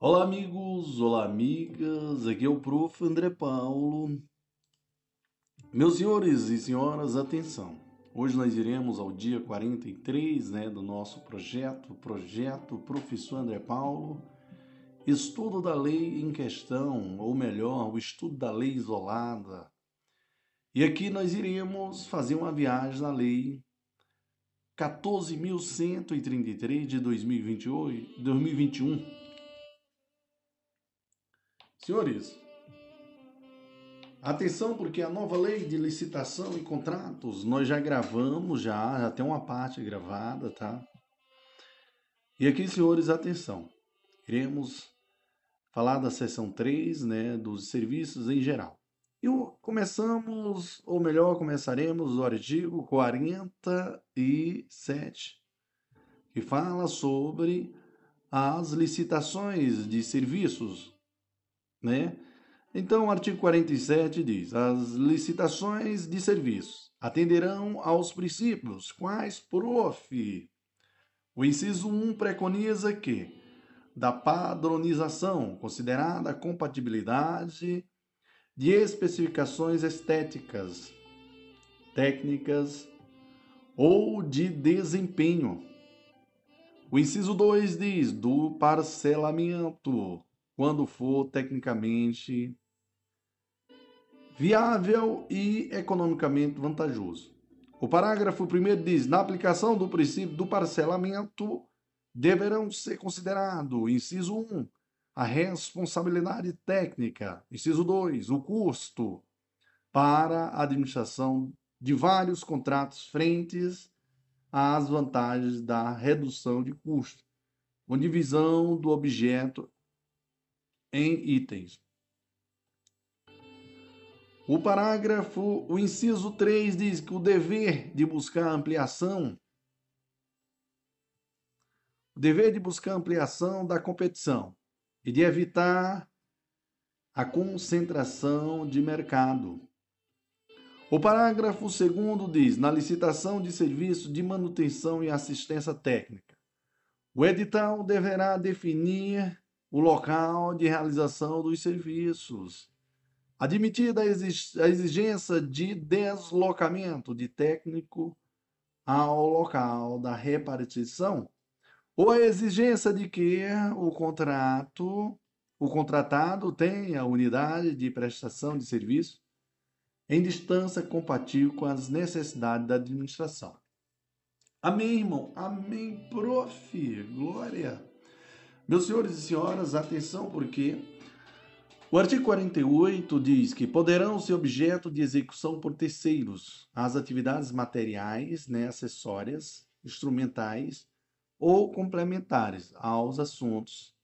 Olá amigos, olá amigas, aqui é o Prof. André Paulo. Meus senhores e senhoras, atenção! Hoje nós iremos ao dia 43 do nosso projeto Professor André Paulo, Estudo da Lei em Questão, ou melhor, o Estudo da Lei Isolada. E aqui nós iremos fazer uma viagem na Lei 14.133 de 2021. Senhores, atenção, porque a nova lei de licitação e contratos, nós já gravamos, já tem uma parte gravada, tá? E aqui, senhores, atenção, iremos falar da seção 3, dos serviços em geral. E começaremos o artigo 47, que fala sobre as licitações de serviços. Então, o artigo 47 diz: as licitações de serviços atenderão aos princípios quais, prof. O inciso 1 preconiza que da padronização, considerada a compatibilidade de especificações estéticas, técnicas ou de desempenho. O inciso 2 diz do parcelamento, quando for tecnicamente viável e economicamente vantajoso. O parágrafo 1 diz: na aplicação do princípio do parcelamento, deverão ser considerado, inciso 1, a responsabilidade técnica, inciso 2, o custo para a administração de vários contratos frentes às vantagens da redução de custo, com divisão do objeto em itens. O inciso 3 diz que o dever de buscar ampliação, da competição e de evitar a concentração de mercado. O parágrafo 2 diz: na licitação de serviço de manutenção e assistência técnica, o edital deverá definir o local de realização dos serviços, admitida a exigência de deslocamento de técnico ao local da repartição, ou a exigência de que o contratado tenha unidade de prestação de serviço em distância compatível com as necessidades da administração. Amém, irmão? Amém, prof. Glória! Meus senhores e senhoras, atenção, porque o artigo 48 diz que poderão ser objeto de execução por terceiros as atividades materiais, acessórias, instrumentais ou complementares aos assuntos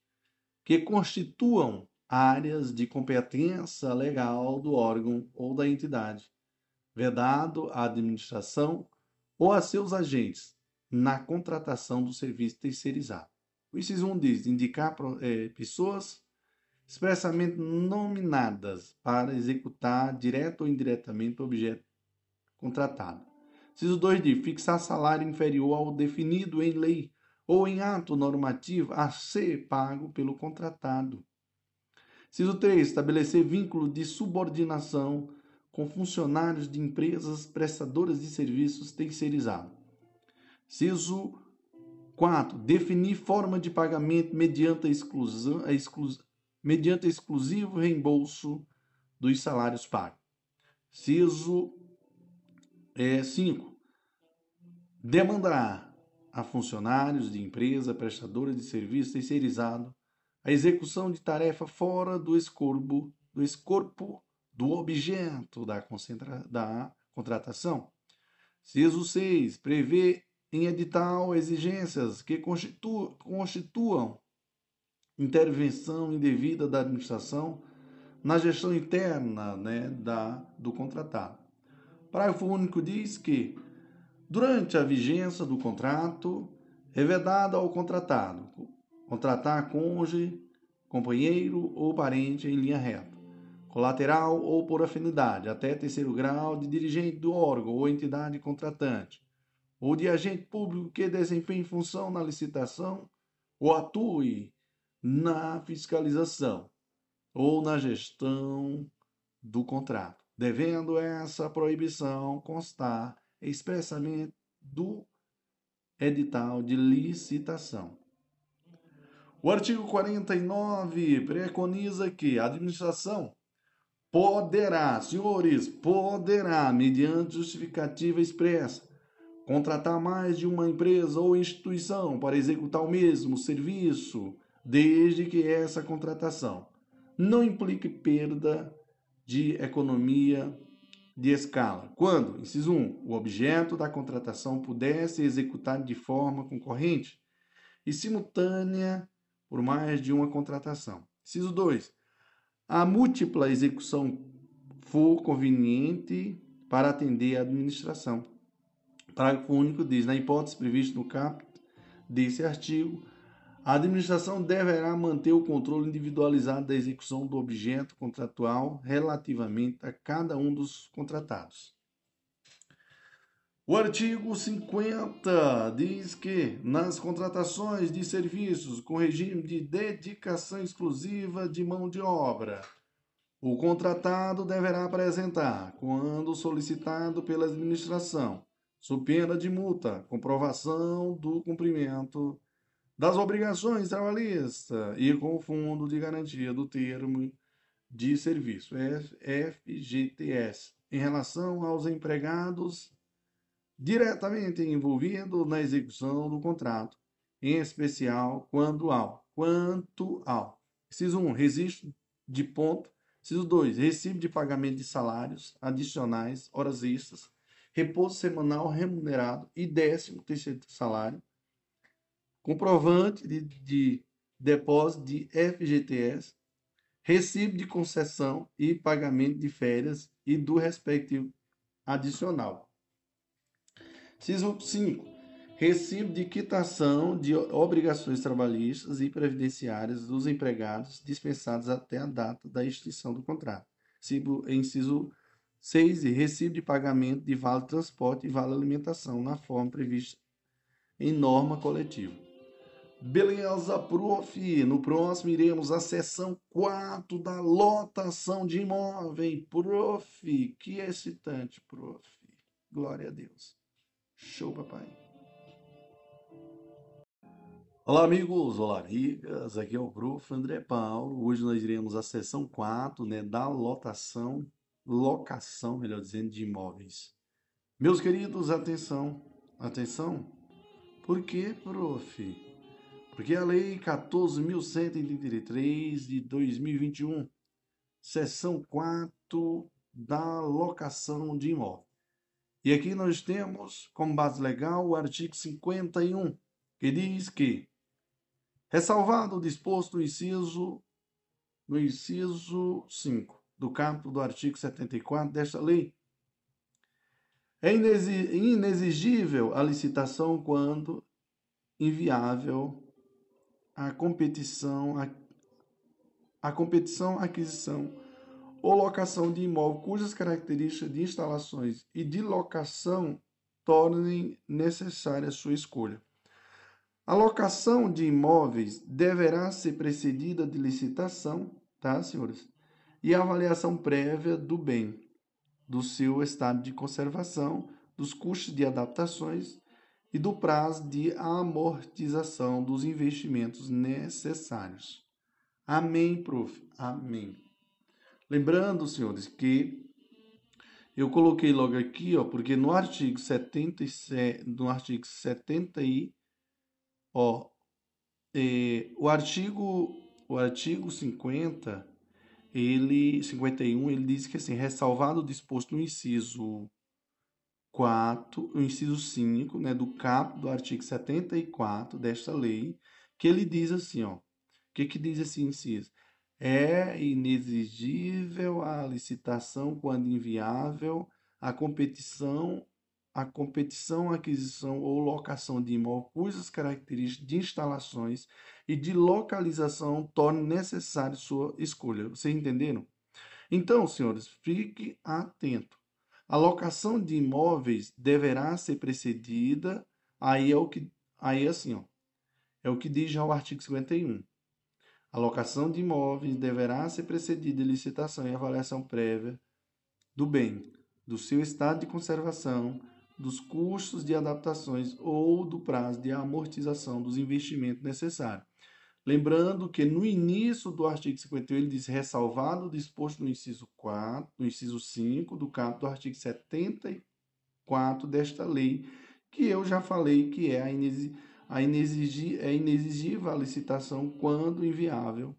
que constituam áreas de competência legal do órgão ou da entidade, vedado à administração ou a seus agentes na contratação do serviço terceirizado. O inciso 1 diz: indicar pessoas expressamente nominadas para executar direta ou indiretamente o objeto contratado. O inciso 2 diz: fixar salário inferior ao definido em lei ou em ato normativo a ser pago pelo contratado. O inciso 3, estabelecer vínculo de subordinação com funcionários de empresas prestadoras de serviços terceirizados. Inciso 4. Definir forma de pagamento mediante exclusivo reembolso dos salários pagos. Inciso 5. Demandar a funcionários de empresa prestadora de serviço terceirizado a execução de tarefa fora do escopo do objeto da contratação. Inciso 6. Prever em edital exigências que constituam intervenção indevida da administração na gestão interna do contratado. Parágrafo único diz que, durante a vigência do contrato, é vedado ao contratado contratar cônjuge, companheiro ou parente em linha reta, colateral ou por afinidade, até terceiro grau, de dirigente do órgão ou entidade contratante, ou de agente público que desempenhe função na licitação ou atue na fiscalização ou na gestão do contrato, devendo essa proibição constar expressamente do edital de licitação. O artigo 49 preconiza que a administração poderá, senhores, poderá, mediante justificativa expressa, contratar mais de uma empresa ou instituição para executar o mesmo serviço, desde que essa contratação não implique perda de economia de escala. Quando, inciso 1, o objeto da contratação puder ser executado de forma concorrente e simultânea por mais de uma contratação. Inciso 2, a múltipla execução for conveniente para atender a administração. Parágrafo único diz, na hipótese prevista no caput desse artigo, a administração deverá manter o controle individualizado da execução do objeto contratual relativamente a cada um dos contratados. O artigo 50 diz que nas contratações de serviços com regime de dedicação exclusiva de mão de obra, o contratado deverá apresentar, quando solicitado pela administração, sob pena de multa, comprovação do cumprimento das obrigações trabalhistas e com o Fundo de Garantia do Termo de Serviço, FGTS, em relação aos empregados diretamente envolvidos na execução do contrato, em especial quanto ao inciso 1, registro de ponto, inciso 2, recibo de pagamento de salários adicionais, horas extras, repouso semanal remunerado e 13º salário, comprovante de depósito de FGTS, recibo de concessão e pagamento de férias e do respectivo adicional. Inciso 5. Recibo de quitação de obrigações trabalhistas e previdenciárias dos empregados dispensados até a data da extinção do contrato. Inciso 6. Recibo de pagamento de vale transporte e vale alimentação na forma prevista em norma coletiva. Beleza, prof. No próximo iremos à seção 4 da lotação de imóvel. Prof, que excitante, prof. Glória a Deus. Show, papai. Olá, amigos. Olá, amigas. Aqui é o prof. André Paulo. Hoje nós iremos à seção 4, da locação, de imóveis. Meus queridos, atenção. Atenção. Por quê, prof? Porque a Lei 14.133 de 2021, seção 4 da locação de imóvel. E aqui nós temos como base legal o artigo 51, que diz que, ressalvado o disposto no inciso 5 do caput do artigo 74 desta lei, é inexigível a licitação quando inviável a competição, aquisição ou locação de imóvel cujas características de instalações e de locação tornem necessária sua escolha. A locação de imóveis deverá ser precedida de licitação, tá, senhores? E avaliação prévia do bem, do seu estado de conservação, dos custos de adaptações e do prazo de amortização dos investimentos necessários. Amém, prof. Amém. Lembrando, senhores, que eu coloquei logo aqui, porque no artigo 77, o artigo 50, 51, ele diz que assim, ressalvado o disposto no inciso 4, o inciso 5, do caput do artigo 74 desta lei, que ele diz assim, que diz esse inciso? É inexigível a licitação quando inviável a competição, aquisição ou locação de imóvel cujas características de instalações e de localização tornem necessária sua escolha. Vocês entenderam? Então, senhores, fique atento. A locação de imóveis deverá ser precedida, aí é assim, é o que diz já o artigo 51. A locação de imóveis deverá ser precedida de licitação e avaliação prévia do bem, do seu estado de conservação, dos custos de adaptações ou do prazo de amortização dos investimentos necessários. Lembrando que no início do artigo 51 ele diz ressalvado o disposto no inciso 4, no inciso 5 do caput do artigo 74 desta lei, que eu já falei que é inexigível a licitação quando inviável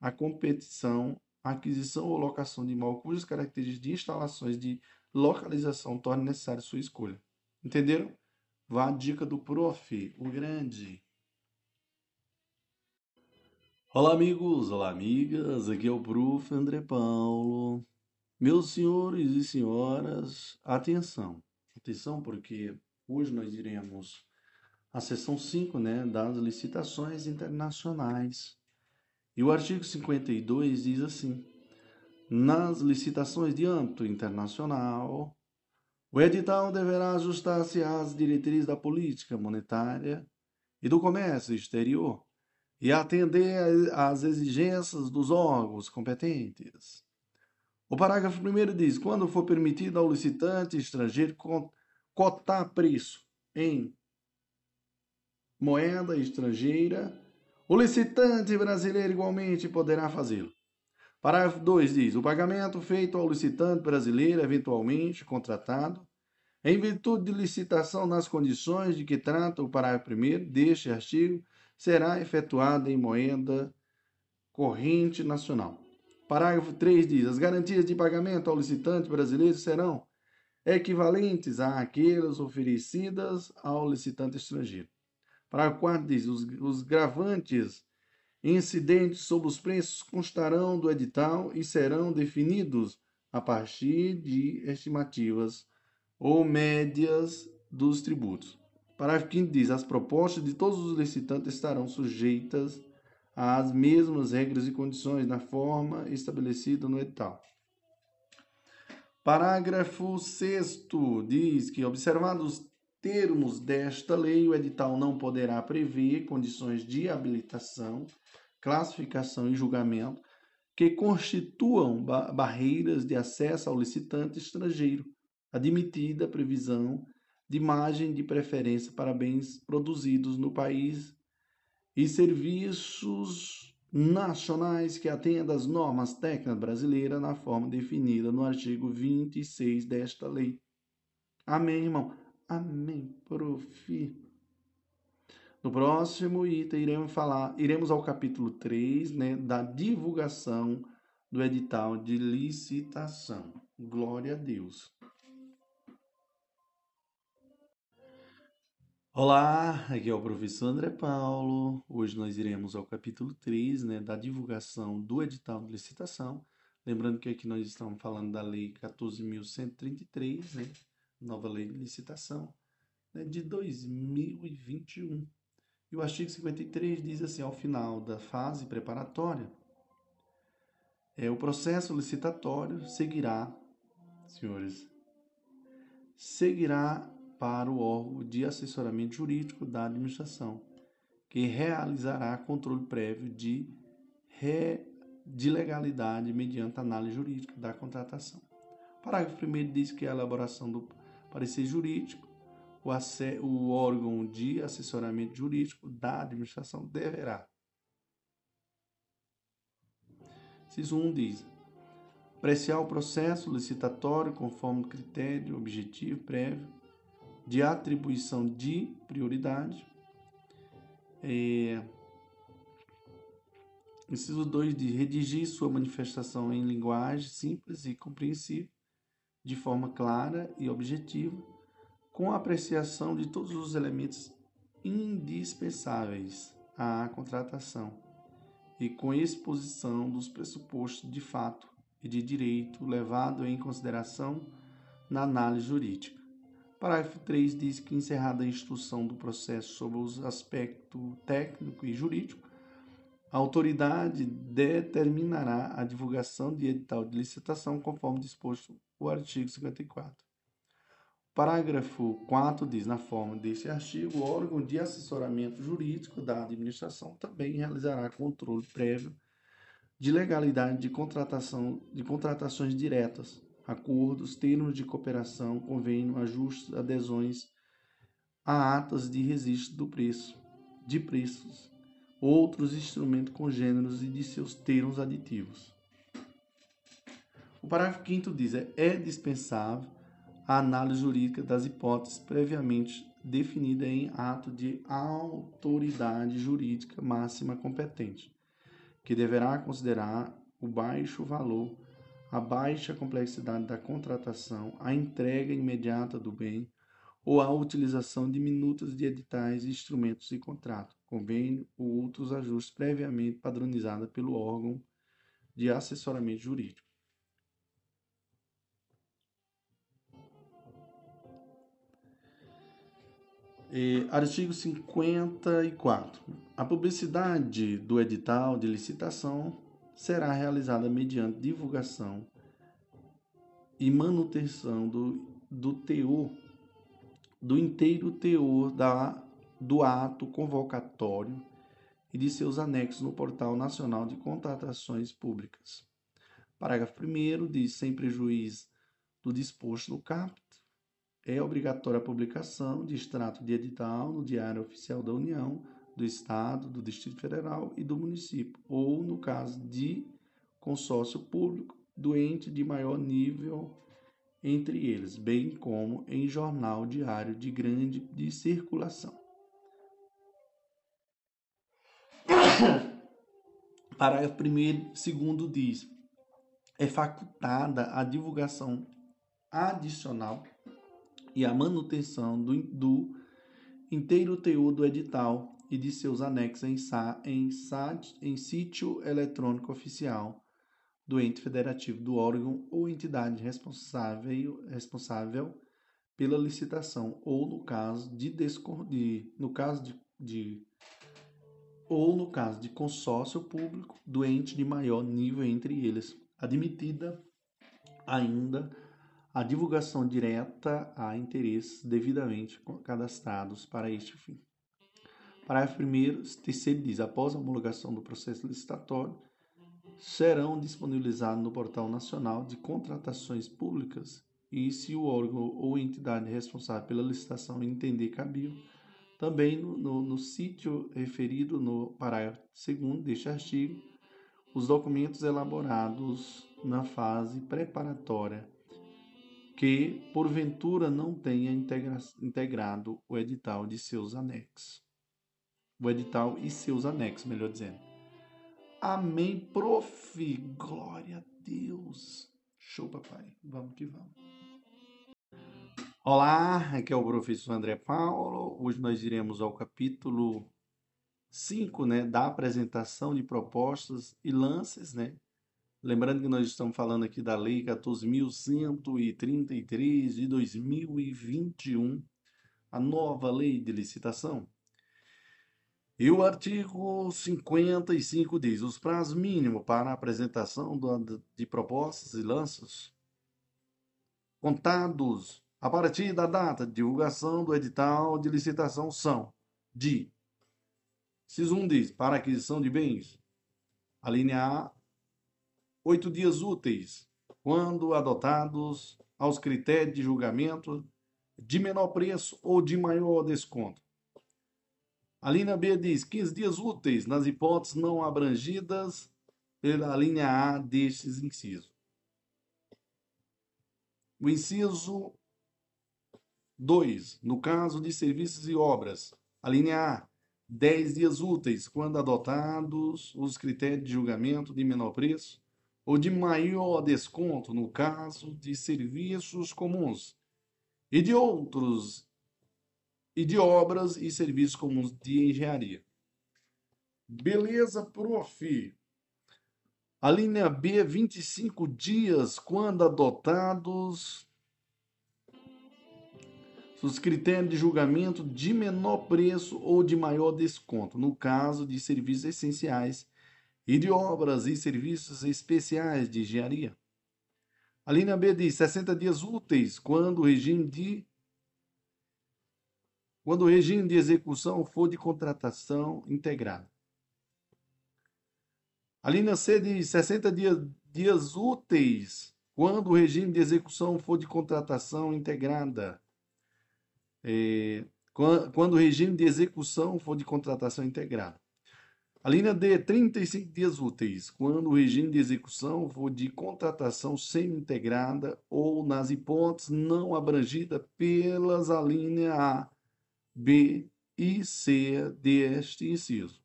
a competição, a aquisição ou locação de imóvel cujas características de instalações de localização torna necessária sua escolha. Entenderam? Vá a dica do prof, o grande. Olá amigos, olá amigas, aqui é o prof. André Paulo. Meus senhores e senhoras, atenção. Atenção porque hoje nós iremos a seção 5, das licitações internacionais. E o artigo 52 diz assim: nas licitações de âmbito internacional, o edital deverá ajustar-se às diretrizes da política monetária e do comércio exterior e atender às exigências dos órgãos competentes. O parágrafo 1º diz: quando for permitido ao licitante estrangeiro cotar preço em moeda estrangeira, o licitante brasileiro igualmente poderá fazê-lo. Parágrafo 2 diz: o pagamento feito ao licitante brasileiro eventualmente contratado em virtude de licitação nas condições de que trata o parágrafo 1º deste artigo será efetuada em moeda corrente nacional. Parágrafo 3 diz: as garantias de pagamento ao licitante brasileiro serão equivalentes àquelas oferecidas ao licitante estrangeiro. Parágrafo 4 diz: os gravantes incidentes sobre os preços constarão do edital e serão definidos a partir de estimativas ou médias dos tributos. Parágrafo 5 diz: as propostas de todos os licitantes estarão sujeitas às mesmas regras e condições na forma estabelecida no edital. Parágrafo 6 diz que, observados os termos desta lei, o edital não poderá prever condições de habilitação, classificação e julgamento que constituam barreiras de acesso ao licitante estrangeiro, admitida a previsão de margem de preferência para bens produzidos no país e serviços nacionais que atendam às normas técnicas brasileiras na forma definida no artigo 26 desta lei. Amém, irmão? Amém, prof. No próximo item iremos ao capítulo 3, da divulgação do edital de licitação. Glória a Deus. Olá, aqui é o professor André Paulo. Hoje nós iremos ao capítulo 3, da divulgação do edital de licitação. Lembrando que aqui nós estamos falando da Lei 14.133, nova lei de licitação, de 2021. E o artigo 53 diz assim: ao final da fase preparatória, o processo licitatório seguirá para o órgão de assessoramento jurídico da administração, que realizará controle prévio de legalidade mediante análise jurídica da contratação. O parágrafo 1º diz que a elaboração do parecer jurídico, o órgão de assessoramento jurídico da administração deverá. Inciso 1 diz: apreciar o processo licitatório conforme o critério objetivo prévio de atribuição de prioridade. Inciso 2 diz: redigir sua manifestação em linguagem simples e compreensível, de forma clara e objetiva, com a apreciação de todos os elementos indispensáveis à contratação e com exposição dos pressupostos de fato e de direito levado em consideração na análise jurídica. Parágrafo 3 diz que, encerrada a instrução do processo sobre os aspectos técnico e jurídico, a autoridade determinará a divulgação de edital de licitação conforme disposto o artigo 54. Parágrafo 4 diz, na forma deste artigo, o órgão de assessoramento jurídico da administração também realizará controle prévio de legalidade de contratações diretas, acordos, termos de cooperação, convênio, ajustes, adesões a atas de registro do preço, de preços, outros instrumentos congêneros e de seus termos aditivos. O parágrafo 5º diz, é dispensável a análise jurídica das hipóteses previamente definida em ato de autoridade jurídica máxima competente, que deverá considerar o baixo valor, a baixa complexidade da contratação, a entrega imediata do bem ou a utilização de minutas de editais, instrumentos e contrato, convênio ou outros ajustes previamente padronizados pelo órgão de assessoramento jurídico. Artigo 54. A publicidade do edital de licitação será realizada mediante divulgação e manutenção do teor, do inteiro teor do ato convocatório e de seus anexos no Portal Nacional de Contratações Públicas. Parágrafo 1º diz, sem prejuízo do disposto no caput, é obrigatória a publicação de extrato de edital no Diário Oficial da União, do Estado, do Distrito Federal e do município, ou, no caso de consórcio público, do ente de maior nível entre eles, bem como em jornal diário de grande circulação. Parágrafo 1º, 2º diz, é facultada a divulgação adicional e a manutenção do inteiro teor do edital e de seus anexos em sítio eletrônico oficial do ente federativo do órgão ou entidade responsável pela licitação, ou no caso de consórcio público do ente de maior nível entre eles, admitida ainda a divulgação direta a interesses devidamente cadastrados para este fim. Parágrafo 1º, 3º diz, após a homologação do processo licitatório, serão disponibilizados no Portal Nacional de Contratações Públicas e, se o órgão ou entidade responsável pela licitação entender cabível, também no sítio referido no parágrafo 2º deste artigo, os documentos elaborados na fase preparatória que, porventura, não tenha integrado o edital de seus anexos. O edital e seus anexos, melhor dizendo. Amém, prof. Glória a Deus. Show, papai. Vamos que vamos. Olá, aqui é o professor André Paulo. Hoje nós iremos ao capítulo 5, da apresentação de propostas e lances, Lembrando que nós estamos falando aqui da Lei 14.133 de 2021, a nova lei de licitação. E o artigo 55 diz, os prazos mínimos para a apresentação de propostas e lances contados a partir da data de divulgação do edital de licitação são de... Inciso 1 diz, para aquisição de bens, a linha A, 8 dias úteis, quando adotados aos critérios de julgamento de menor preço ou de maior desconto. A linha B diz 15 dias úteis nas hipóteses não abrangidas pela linha A destes incisos. O inciso 2, no caso de serviços e obras, a linha A, 10 dias úteis, quando adotados os critérios de julgamento de menor preço ou de maior desconto no caso de serviços comuns e de outros e de obras e serviços comuns de engenharia. Beleza, prof. A linha B, 25 dias quando adotados os critérios de julgamento de menor preço ou de maior desconto no caso de serviços essenciais e de obras e serviços especiais de engenharia. A linha B diz 60 dias úteis, quando o regime de quando o regime de execução for de contratação integrada. A linha C de 60 dias úteis, quando o regime de execução for de contratação integrada. Quando o regime de execução for de contratação integrada. A linha D, 35 dias úteis, quando o regime de execução for de contratação semi-integrada ou nas hipóteses não abrangidas pelas alíneas A, B e C deste inciso.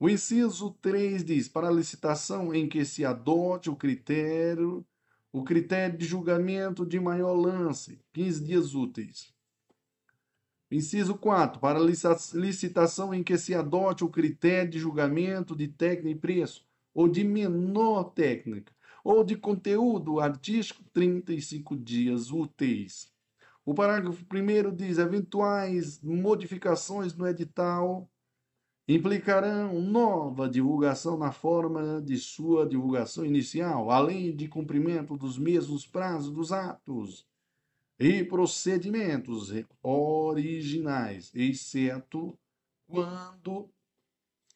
O inciso 3 diz, para a licitação em que se adote o critério de julgamento de maior lance, 15 dias úteis. Inciso 4. Para licitação em que se adote o critério de julgamento de técnica e preço, ou de menor técnica, ou de conteúdo artístico, 35 dias úteis. O parágrafo 1º diz, eventuais modificações no edital implicarão nova divulgação na forma de sua divulgação inicial, além de cumprimento dos mesmos prazos dos atos e procedimentos originais, exceto quando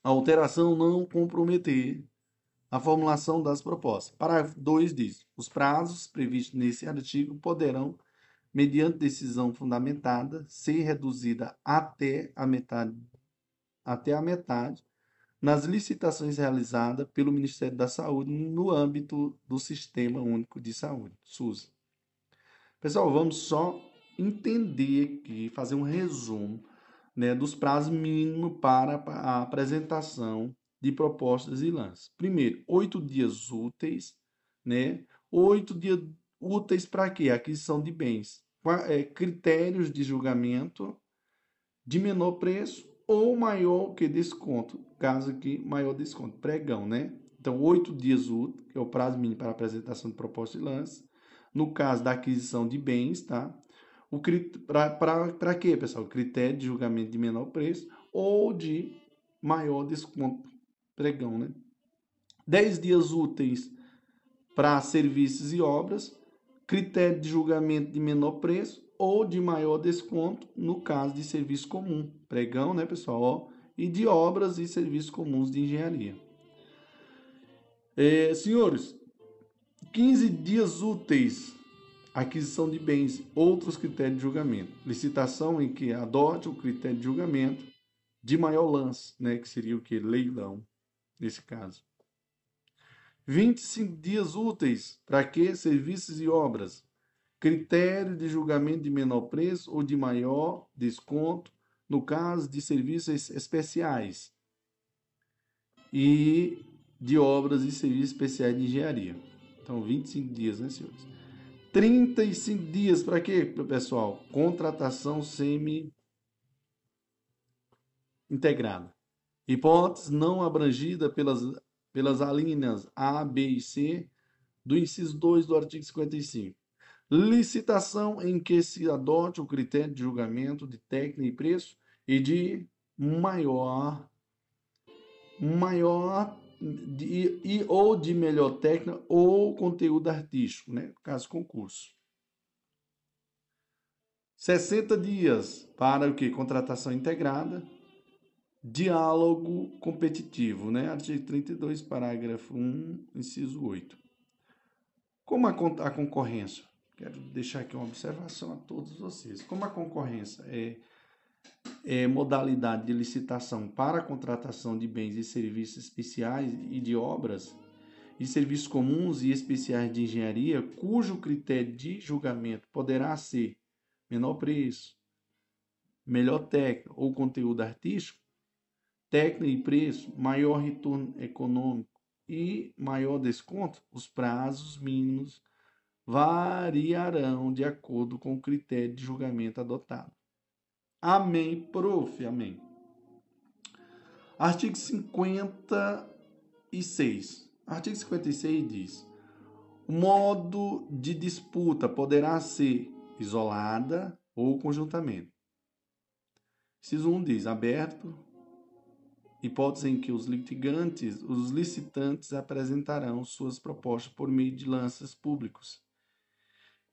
a alteração não comprometer a formulação das propostas. Parágrafo 2 diz, os prazos previstos nesse artigo poderão, mediante decisão fundamentada, ser reduzida até a metade nas licitações realizadas pelo Ministério da Saúde no âmbito do Sistema Único de Saúde, SUS. Pessoal, vamos só entender aqui, fazer um resumo, né, dos prazos mínimos para a apresentação de propostas e lances. Primeiro, 8 dias úteis, né? 8 dias úteis para quê? Aquisição de bens. Critérios de julgamento de menor preço ou maior que desconto. Caso aqui, maior desconto. Pregão, né? Então, 8 dias úteis, que é o prazo mínimo para a apresentação de propostas e lances. No caso da aquisição de bens, tá? Para quê, pessoal? Critério de julgamento de menor preço ou de maior desconto. Pregão, né? 10 dias úteis para serviços e obras. Critério de julgamento de menor preço ou de maior desconto no caso de serviço comum. Pregão, né, pessoal? Ó, e de obras e serviços comuns de engenharia. Senhores, 15 dias úteis, aquisição de bens, outros critérios de julgamento. Licitação em que adote o critério de julgamento de maior lance, né, que seria o que? Leilão, nesse caso. 25 dias úteis, para que? Serviços e obras. Critério de julgamento de menor preço ou de maior desconto, no caso de serviços especiais e de obras e serviços especiais de engenharia. Então, 25 dias, né, senhores? 35 dias para quê, pessoal? Contratação semi-integrada. Hipótese não abrangida pelas alíneas A, B e C do inciso 2 do artigo 55. Licitação em que se adote o critério de julgamento de técnica e preço e de ou de melhor técnica ou conteúdo artístico, né? Caso concurso. 60 dias para o que? Contratação integrada, diálogo competitivo, né? Artigo 32, parágrafo 1, inciso 8. Como a concorrência, quero deixar aqui uma observação a todos vocês. Como a concorrência é modalidade de licitação para a contratação de bens e serviços especiais e de obras e serviços comuns e especiais de engenharia, cujo critério de julgamento poderá ser menor preço, melhor técnica ou conteúdo artístico, técnica e preço, maior retorno econômico e maior desconto, os prazos mínimos variarão de acordo com o critério de julgamento adotado. Amém, prof. Amém. Artigo 56. Artigo 56 diz: o modo de disputa poderá ser isolada ou conjuntamente. Inciso 1 diz: aberto, hipótese em que os licitantes apresentarão suas propostas por meio de lances públicos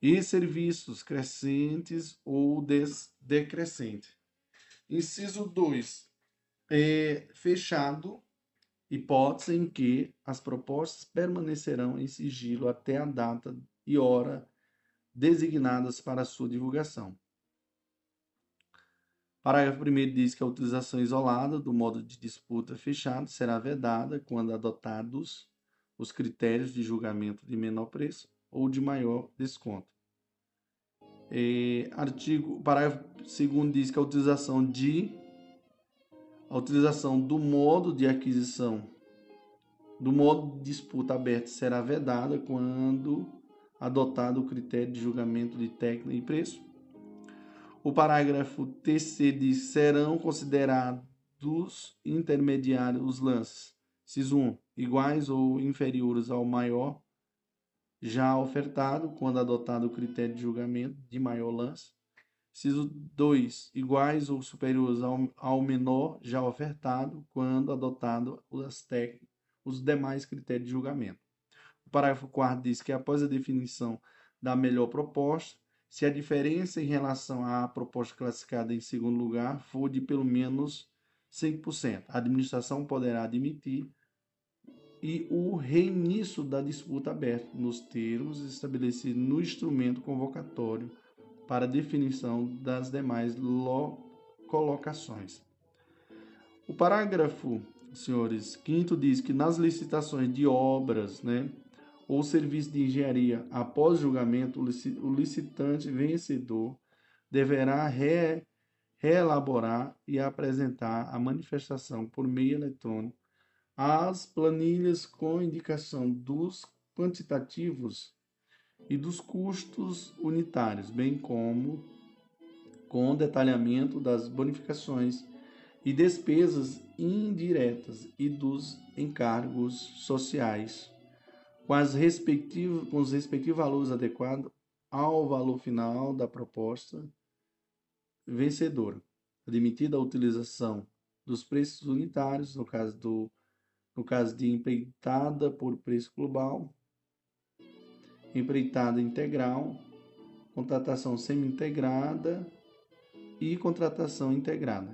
e serviços crescentes ou decrescente. Inciso 2. É fechado, hipótese em que as propostas permanecerão em sigilo até a data e hora designadas para sua divulgação. Parágrafo 1º diz que a utilização isolada do modo de disputa fechado será vedada quando adotados os critérios de julgamento de menor preço ou de maior desconto. Parágrafo 2º diz que a utilização do modo de aquisição, do modo de disputa aberta será vedada quando adotado o critério de julgamento de técnica e preço. O parágrafo 3º diz: serão considerados intermediários os lances, inciso 1, iguais ou inferiores ao maior já ofertado, quando adotado o critério de julgamento de maior lance. Inciso 2, iguais ou superiores ao menor já ofertado, quando adotado os demais critérios de julgamento. O parágrafo 4º diz que após a definição da melhor proposta, se a diferença em relação à proposta classificada em segundo lugar for de pelo menos 5%, a administração poderá admitir e o reinício da disputa aberta nos termos estabelecidos no instrumento convocatório para definição das demais colocações. O parágrafo, senhores, 5º diz que nas licitações de obras, ou serviço de engenharia, após julgamento, o licitante vencedor deverá reelaborar e apresentar a manifestação por meio eletrônico, as planilhas com indicação dos quantitativos e dos custos unitários, bem como com detalhamento das bonificações e despesas indiretas e dos encargos sociais, com os respectivos valores adequados ao valor final da proposta vencedora, admitida a utilização dos preços unitários, no caso de empreitada por preço global, empreitada integral, contratação semi-integrada e contratação integrada,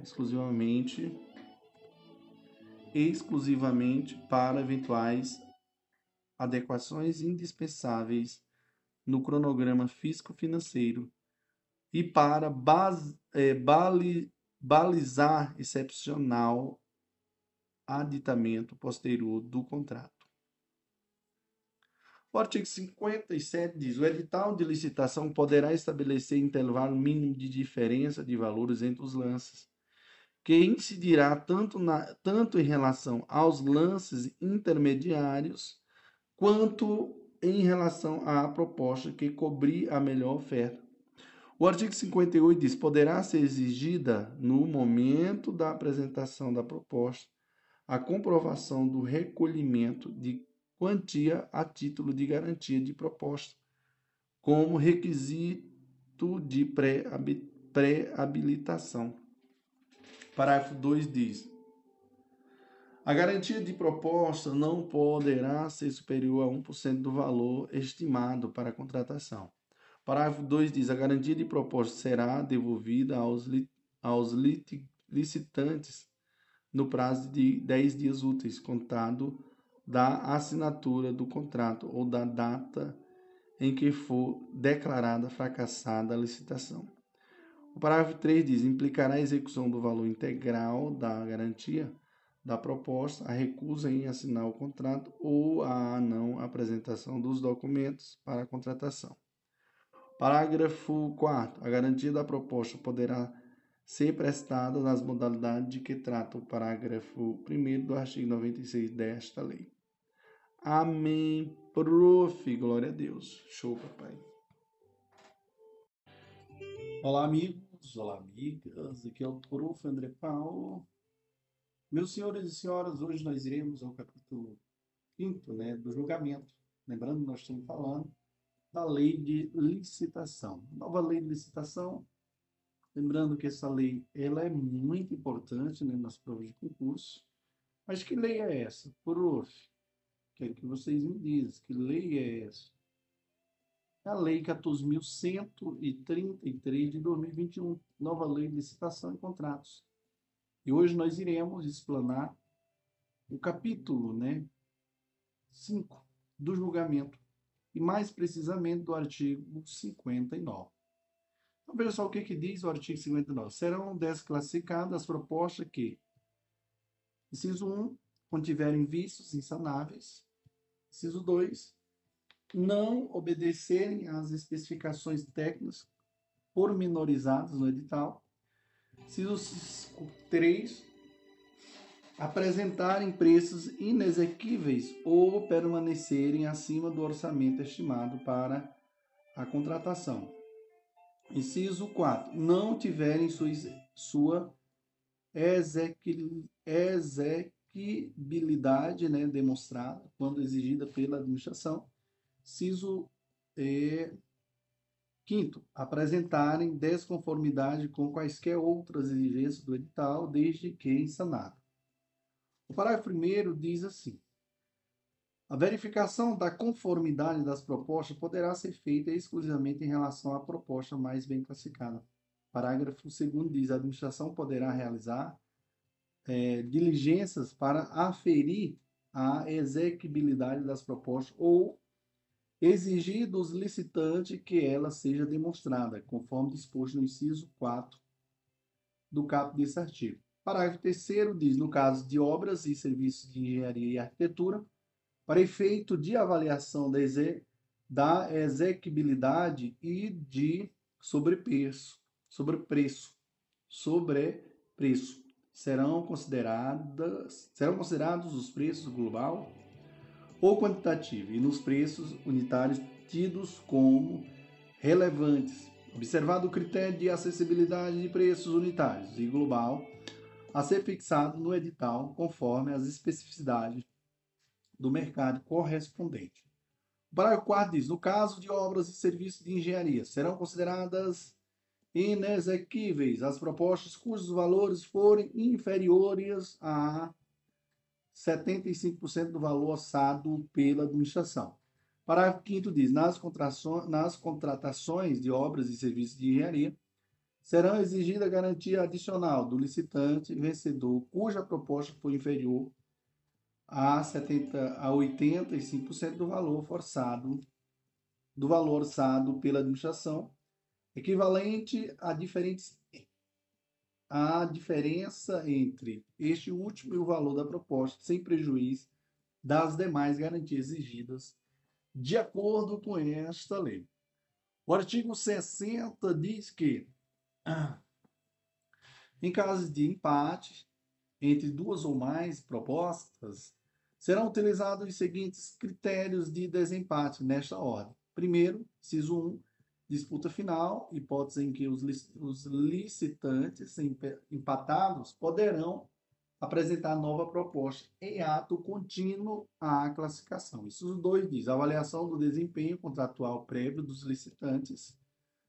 exclusivamente para eventuais adequações indispensáveis no cronograma físico-financeiro e para balizar excepcional aditamento posterior do contrato. O artigo 57 diz: o edital de licitação poderá estabelecer intervalo mínimo de diferença de valores entre os lances, que incidirá tanto em relação aos lances intermediários quanto em relação à proposta que cobrir a melhor oferta. O artigo 58 diz: poderá ser exigida, no momento da apresentação da proposta, a comprovação do recolhimento de quantia a título de garantia de proposta, como requisito de pré-habilitação. Parágrafo 2 diz: a garantia de proposta não poderá ser superior a 1% do valor estimado para a contratação. Parágrafo 2 diz: a garantia de proposta será devolvida aos licitantes no prazo de 10 dias úteis, contado da assinatura do contrato ou da data em que for declarada fracassada a licitação. O parágrafo 3 diz: implicará a execução do valor integral da garantia da proposta, a recusa em assinar o contrato ou a não apresentação dos documentos para a contratação. Parágrafo 4. A garantia da proposta poderá ser prestada nas modalidades de que trata o parágrafo 1º do artigo 96 desta lei. Amém, prof. Glória a Deus. Show, papai. Olá, amigos. Olá, amigas. Aqui é o prof. André Paulo. Meus senhores e senhoras, hoje nós iremos ao capítulo 5, do julgamento. Lembrando, nós estamos falando da lei de licitação. Nova lei de licitação. Lembrando que essa lei ela é muito importante nas provas de concurso. Mas que lei é essa? Prof, quero que vocês me dizem, que lei é essa? a Lei 14.133 de 2021, nova Lei de Licitação e Contratos. E hoje nós iremos explanar o capítulo 5 do julgamento, e mais precisamente do artigo 59. Então veja só o que diz o artigo 59. Serão desclassificadas as propostas que, inciso 1, contiverem vícios insanáveis, inciso 2, não obedecerem às especificações técnicas pormenorizadas no edital, inciso 3, apresentarem preços inexequíveis ou permanecerem acima do orçamento estimado para a contratação. Inciso 4, não tiverem sua exequibilidade demonstrada quando exigida pela administração. Inciso 5, apresentarem desconformidade com quaisquer outras exigências do edital, desde que insanado. O parágrafo 1º diz assim: a verificação da conformidade das propostas poderá ser feita exclusivamente em relação à proposta mais bem classificada. Parágrafo 2º diz: a administração poderá realizar diligências para aferir a exequibilidade das propostas ou exigir dos licitantes que ela seja demonstrada, conforme disposto no inciso 4 do caput desse artigo. Parágrafo 3º diz: no caso de obras e serviços de engenharia e arquitetura, para efeito de avaliação da exequibilidade e de sobrepreço, serão considerados os preços global ou quantitativo e nos preços unitários tidos como relevantes, observado o critério de acessibilidade de preços unitários e global a ser fixado no edital conforme as especificidades do mercado correspondente. O parágrafo 4 diz: no caso de obras e serviços de engenharia, serão consideradas inexequíveis as propostas cujos valores forem inferiores a 75% do valor orçado pela administração. Parágrafo 5 diz: nas contratações de obras e serviços de engenharia, serão exigida garantia adicional do licitante vencedor cuja proposta for inferior a 85% do valor orçado pela administração, equivalente à diferença entre este último e o valor da proposta, sem prejuízo das demais garantias exigidas de acordo com esta lei. O artigo 60 diz que, em caso de empate entre duas ou mais propostas, serão utilizados os seguintes critérios de desempate nesta ordem. Primeiro, inciso 1, disputa final, hipótese em que os licitantes empatados poderão apresentar nova proposta em ato contínuo à classificação. Inciso 2 diz: avaliação do desempenho contratual prévio dos licitantes,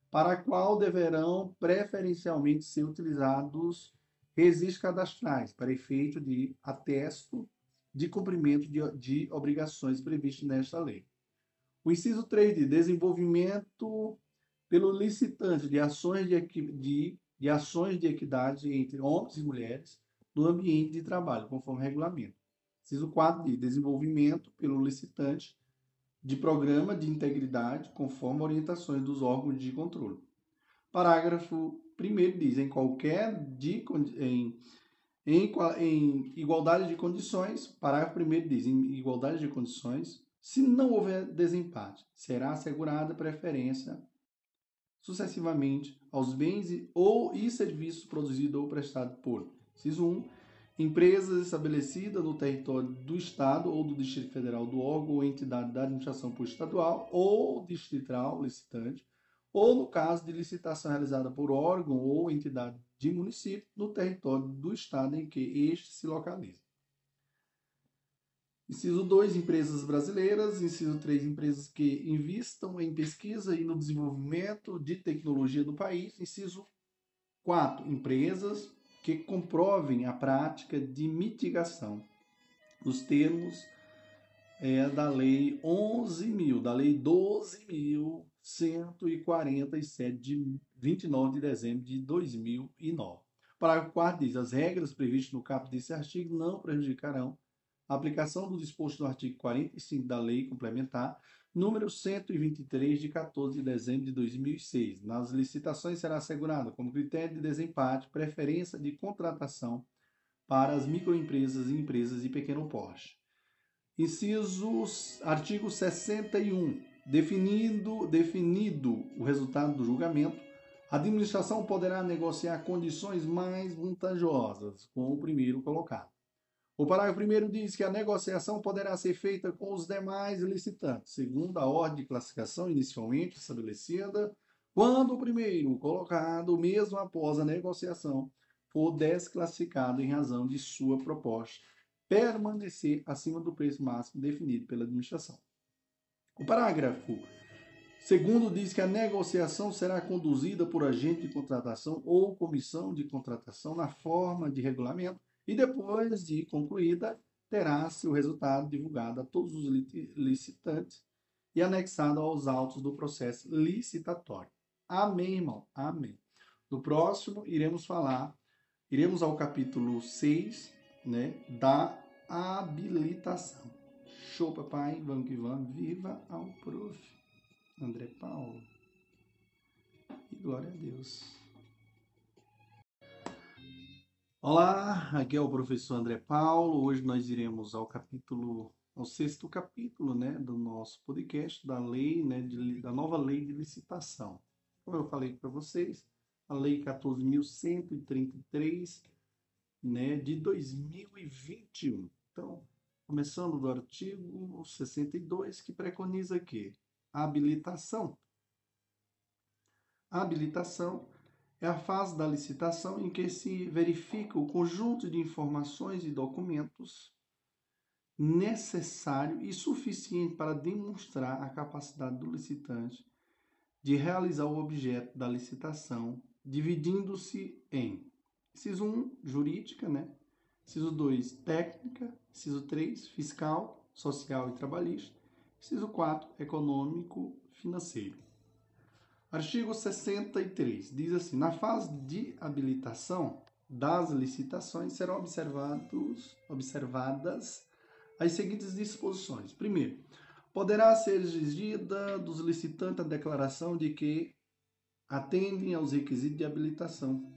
para a qual deverão preferencialmente ser utilizados registros cadastrais para efeito de atesto de cumprimento de obrigações previstas nesta lei. O inciso 3 de desenvolvimento pelo licitante de ações de equidade entre homens e mulheres no ambiente de trabalho, conforme o regulamento. Inciso 4 de desenvolvimento pelo licitante de programa de integridade, conforme orientações dos órgãos de controle. Parágrafo 1º diz: em igualdade de condições, parágrafo 1º diz: em igualdade de condições, se não houver desempate, será assegurada preferência sucessivamente aos bens e serviços produzidos ou prestados por, inciso 1, empresas estabelecidas no território do Estado ou do Distrito Federal, do órgão ou entidade da administração pública estadual ou distrital licitante, ou no caso de licitação realizada por órgão ou entidade de município no território do Estado em que este se localiza. Inciso 2, empresas brasileiras. Inciso 3, empresas que investam em pesquisa e no desenvolvimento de tecnologia do país. Inciso 4, empresas que comprovem a prática de mitigação nos termos da Lei 11.000, da Lei 12.000, 147 de 29 de dezembro de 2009. O parágrafo 4 diz: as regras previstas no caput desse artigo não prejudicarão a aplicação do disposto no artigo 45 da Lei Complementar número 123 de 14 de dezembro de 2006. Nas licitações será assegurada como critério de desempate preferência de contratação para as microempresas e empresas de pequeno porte. Inciso, artigo 61. Definido o resultado do julgamento, a administração poderá negociar condições mais vantajosas com o primeiro colocado. O parágrafo 1 diz que a negociação poderá ser feita com os demais licitantes, segundo a ordem de classificação inicialmente estabelecida, quando o primeiro colocado, mesmo após a negociação, for desclassificado em razão de sua proposta permanecer acima do preço máximo definido pela administração. O parágrafo 2 diz que a negociação será conduzida por agente de contratação ou comissão de contratação na forma de regulamento, e depois de concluída, terá seu resultado divulgado a todos os licitantes e anexado aos autos do processo licitatório. Amém, irmão? Amém. No próximo, iremos ao capítulo 6, né, da habilitação. Show, papai, vamos que vamos. Viva ao prof. André Paulo. E glória a Deus. Olá, aqui é o professor André Paulo. Hoje nós iremos ao 6º capítulo, né, do nosso podcast, da lei, né, da nova lei de licitação. Como eu falei para vocês, a Lei 14.133, né, de 2021. Então, começando do artigo 62, que preconiza aqui a habilitação. A habilitação é a fase da licitação em que se verifica o conjunto de informações e documentos necessário e suficiente para demonstrar a capacidade do licitante de realizar o objeto da licitação, dividindo-se em: inciso 1, jurídica, né? Inciso 2, técnica; inciso 3, fiscal, social e trabalhista; inciso 4, econômico, financeiro. Artigo 63 diz assim: na fase de habilitação das licitações serão observadas as seguintes disposições. Primeiro, poderá ser exigida dos licitantes a declaração de que atendem aos requisitos de habilitação,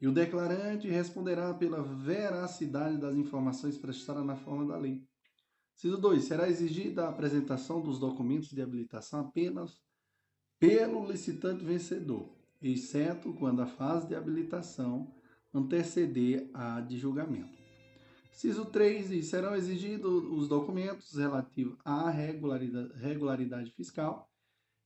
e o declarante responderá pela veracidade das informações prestadas na forma da lei. Inciso 2, será exigida a apresentação dos documentos de habilitação apenas pelo licitante vencedor, exceto quando a fase de habilitação anteceder a de julgamento. Inciso 3, serão exigidos os documentos relativos à regularidade fiscal,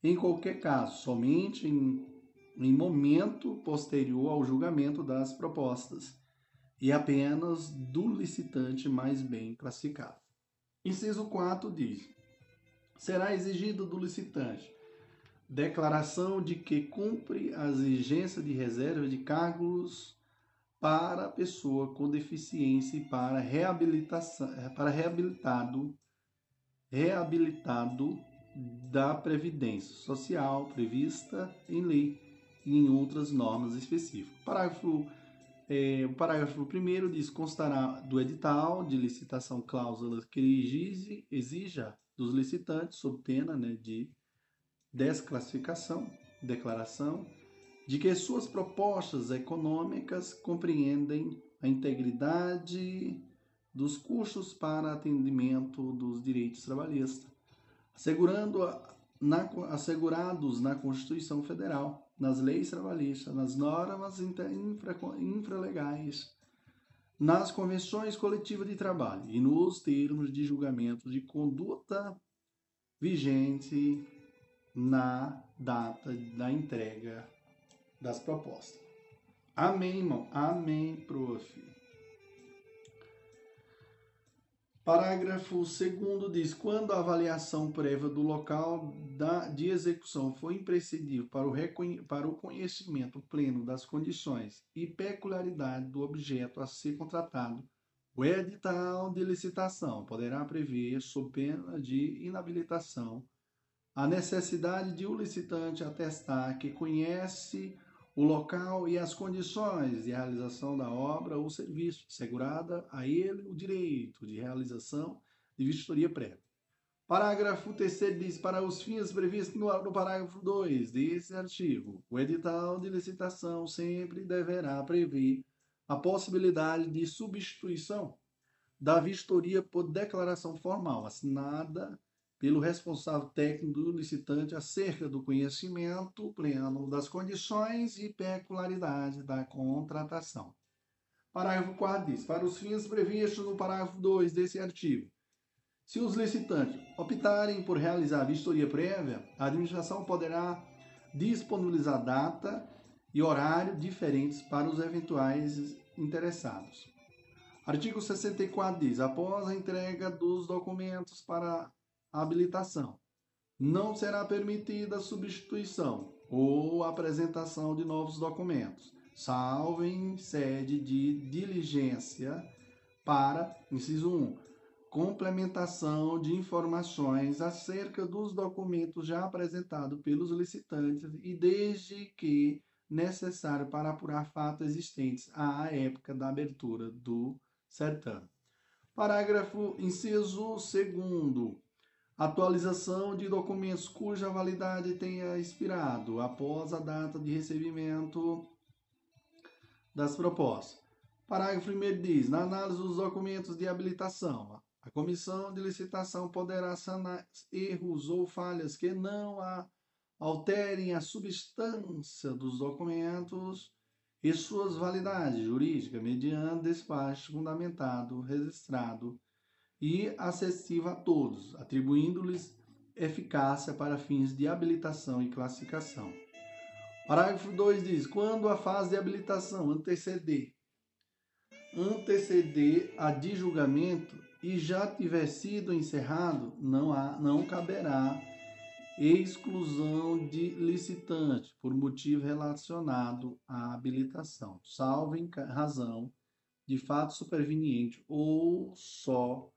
em qualquer caso, somente em momento posterior ao julgamento das propostas e apenas do licitante mais bem classificado. Inciso 4 diz: será exigido do licitante declaração de que cumpre a exigência de reserva de cargos para pessoa com deficiência e para reabilitado da Previdência Social prevista em lei e em outras normas específicas. O parágrafo 1 diz: constará do edital de licitação cláusula que exija dos licitantes, sob pena, né, de desclassificação, declaração de que suas propostas econômicas compreendem a integridade dos custos para atendimento dos direitos trabalhistas, assegurados na Constituição Federal, nas leis trabalhistas, nas normas infralegais, nas convenções coletivas de trabalho e nos termos de julgamento de conduta vigente na data da entrega das propostas. Amém, irmão? Amém, prof. Parágrafo 2 diz: quando a avaliação prévia do local de execução for imprescindível para o conhecimento pleno das condições e peculiaridade do objeto a ser contratado, o edital de licitação poderá prever, sob pena de inabilitação, a necessidade de o licitante atestar que conhece o local e as condições de realização da obra ou serviço, assegurada a ele o direito de realização de vistoria prévia. Parágrafo 3º diz: para os fins previstos no parágrafo 2 desse artigo, o edital de licitação sempre deverá prever a possibilidade de substituição da vistoria por declaração formal, assinada pelo responsável técnico do licitante acerca do conhecimento pleno das condições e peculiaridades da contratação. Parágrafo 4 diz: para os fins previstos no parágrafo 2 desse artigo, se os licitantes optarem por realizar a vistoria prévia, a administração poderá disponibilizar data e horário diferentes para os eventuais interessados. Artigo 64 diz: após a entrega dos documentos para habilitação, não será permitida a substituição ou apresentação de novos documentos, salvo em sede de diligência para, inciso 1, complementação de informações acerca dos documentos já apresentados pelos licitantes e desde que necessário para apurar fatos existentes à época da abertura do certame. Parágrafo, inciso 2º. Atualização de documentos cuja validade tenha expirado após a data de recebimento das propostas. Parágrafo 1º diz: na análise dos documentos de habilitação, a comissão de licitação poderá sanar erros ou falhas que não alterem a substância dos documentos e suas validades jurídicas, mediante despacho fundamentado, registrado e acessível a todos, atribuindo-lhes eficácia para fins de habilitação e classificação. Parágrafo 2 diz: quando a fase de habilitação anteceder a de julgamento e já tiver sido encerrado, não caberá exclusão de licitante por motivo relacionado à habilitação, salvo em razão de fato superveniente ou só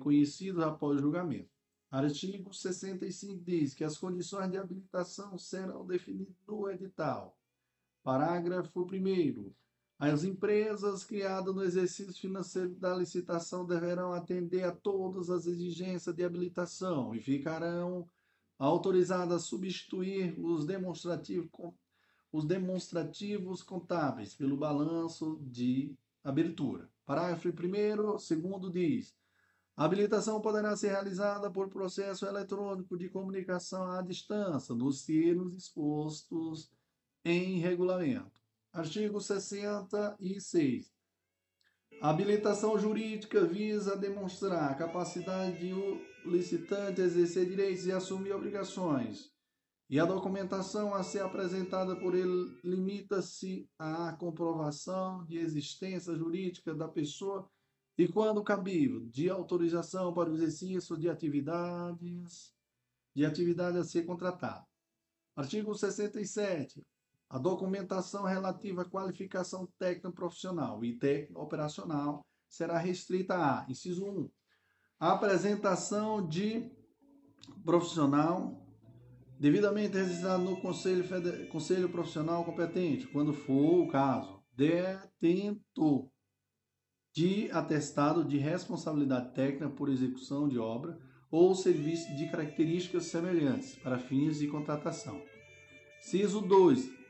conhecido após julgamento. Artigo 65 diz que as condições de habilitação serão definidas no edital. Parágrafo 1º. As empresas criadas no exercício financeiro da licitação deverão atender a todas as exigências de habilitação e ficarão autorizadas a substituir os demonstrativos contábeis pelo balanço de abertura. Parágrafo 1º, 2º diz: a habilitação poderá ser realizada por processo eletrônico de comunicação à distância, nos termos expostos em regulamento. Artigo 66. A habilitação jurídica visa demonstrar a capacidade de o licitante exercer direitos e assumir obrigações, e a documentação a ser apresentada por ele limita-se à comprovação de existência jurídica da pessoa e, quando cabível, de autorização para o exercício de atividade a ser contratada. Artigo 67. A documentação relativa à qualificação técnico-profissional e técnico-operacional será restrita a, inciso 1, a apresentação de profissional devidamente registrado no Conselho Profissional competente, quando for o caso, detentor de atestado de responsabilidade técnica por execução de obra ou serviço de características semelhantes para fins de contratação. Inciso 2.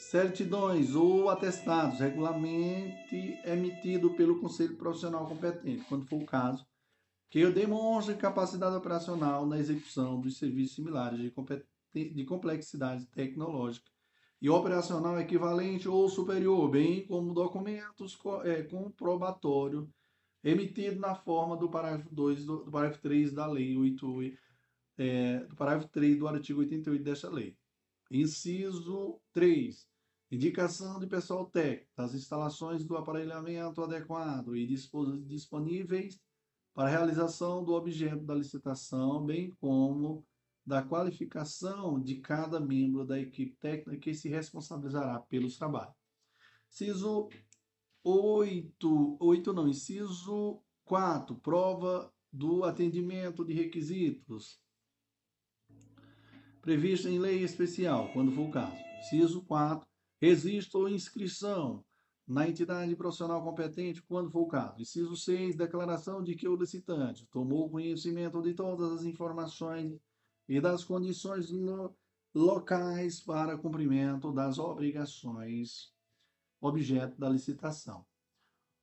Certidões ou atestados regularmente emitido pelo Conselho Profissional competente, quando for o caso, que demonstre capacidade operacional na execução dos serviços similares de complexidade tecnológica e operacional equivalente ou superior, bem como documentos comprobatório emitido na forma do parágrafo 2 do parágrafo 3 da Lei 8, do parágrafo 3 do artigo 88 desta lei. Inciso 3. Indicação de pessoal técnico das instalações do aparelhamento adequado e disponíveis para a realização do objeto da licitação, bem como da qualificação de cada membro da equipe técnica que se responsabilizará pelos trabalhos. Inciso 4. Prova do atendimento de requisitos previsto em lei especial, quando for o caso. Inciso 4. Registro ou inscrição na entidade profissional competente, quando for o caso. Inciso 6. Declaração de que o licitante tomou conhecimento de todas as informações e das condições locais para cumprimento das obrigações objeto da licitação.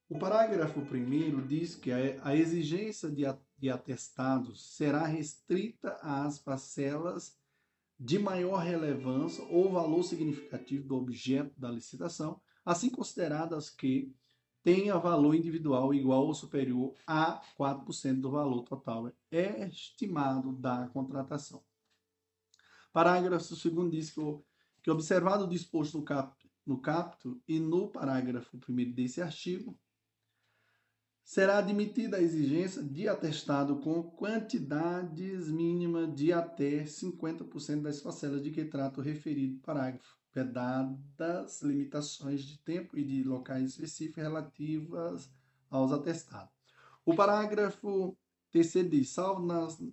O parágrafo 1º diz que a exigência de atestados será restrita às parcelas de maior relevância ou valor significativo do objeto da licitação, assim consideradas que tenha valor individual igual ou superior a 4% do valor total estimado da contratação. Parágrafo 2º diz que observado o disposto no caput e no parágrafo 1º desse artigo, será admitida a exigência de atestado com quantidades mínimas de até 50% das parcelas de que trata o referido parágrafo, vedadas limitações de tempo e de locais específicos relativas aos atestados. O parágrafo 3º diz,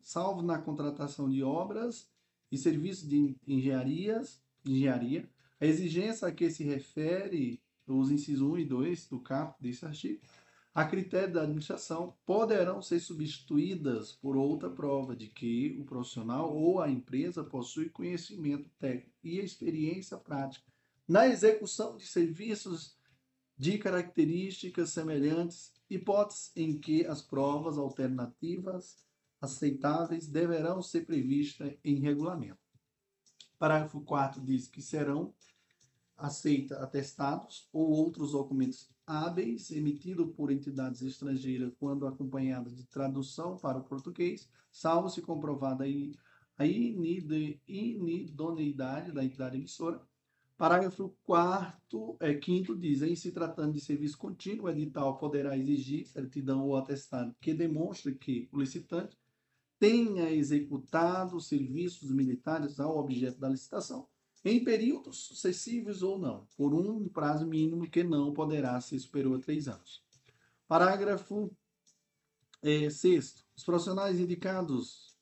salvo na contratação de obras e serviços de engenharia, a exigência a que se refere os incisos 1 e 2 do caput desse artigo, a critério da administração, poderão ser substituídas por outra prova de que o profissional ou a empresa possui conhecimento técnico e experiência prática na execução de serviços de características semelhantes, hipótese em que as provas alternativas aceitáveis deverão ser previstas em regulamento. Parágrafo 4 diz que serão aceitos atestados ou outros documentos hábeis emitido por entidades estrangeiras quando acompanhada de tradução para o português, salvo se comprovada a inidoneidade da entidade emissora. Parágrafo 5º diz, em se tratando de serviço contínuo, o edital poderá exigir certidão ou atestado que demonstre que o licitante tenha executado serviços militares ao objeto da licitação, em períodos sucessivos ou não, por um prazo mínimo que não poderá ser superior a 3 anos. Parágrafo 6º. Os profissionais indicados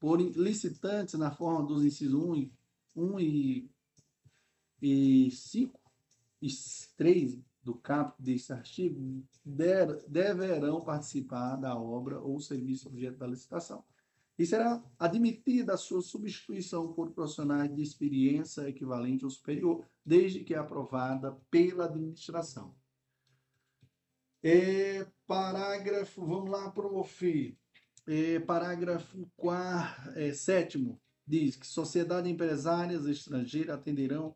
por licitantes na forma dos incisos 1 e 3 do caput deste artigo deverão participar da obra ou serviço objeto da licitação. E será admitida a sua substituição por profissionais de experiência equivalente ou superior, desde que aprovada pela administração. Parágrafo 7º diz que sociedades empresárias estrangeiras atenderão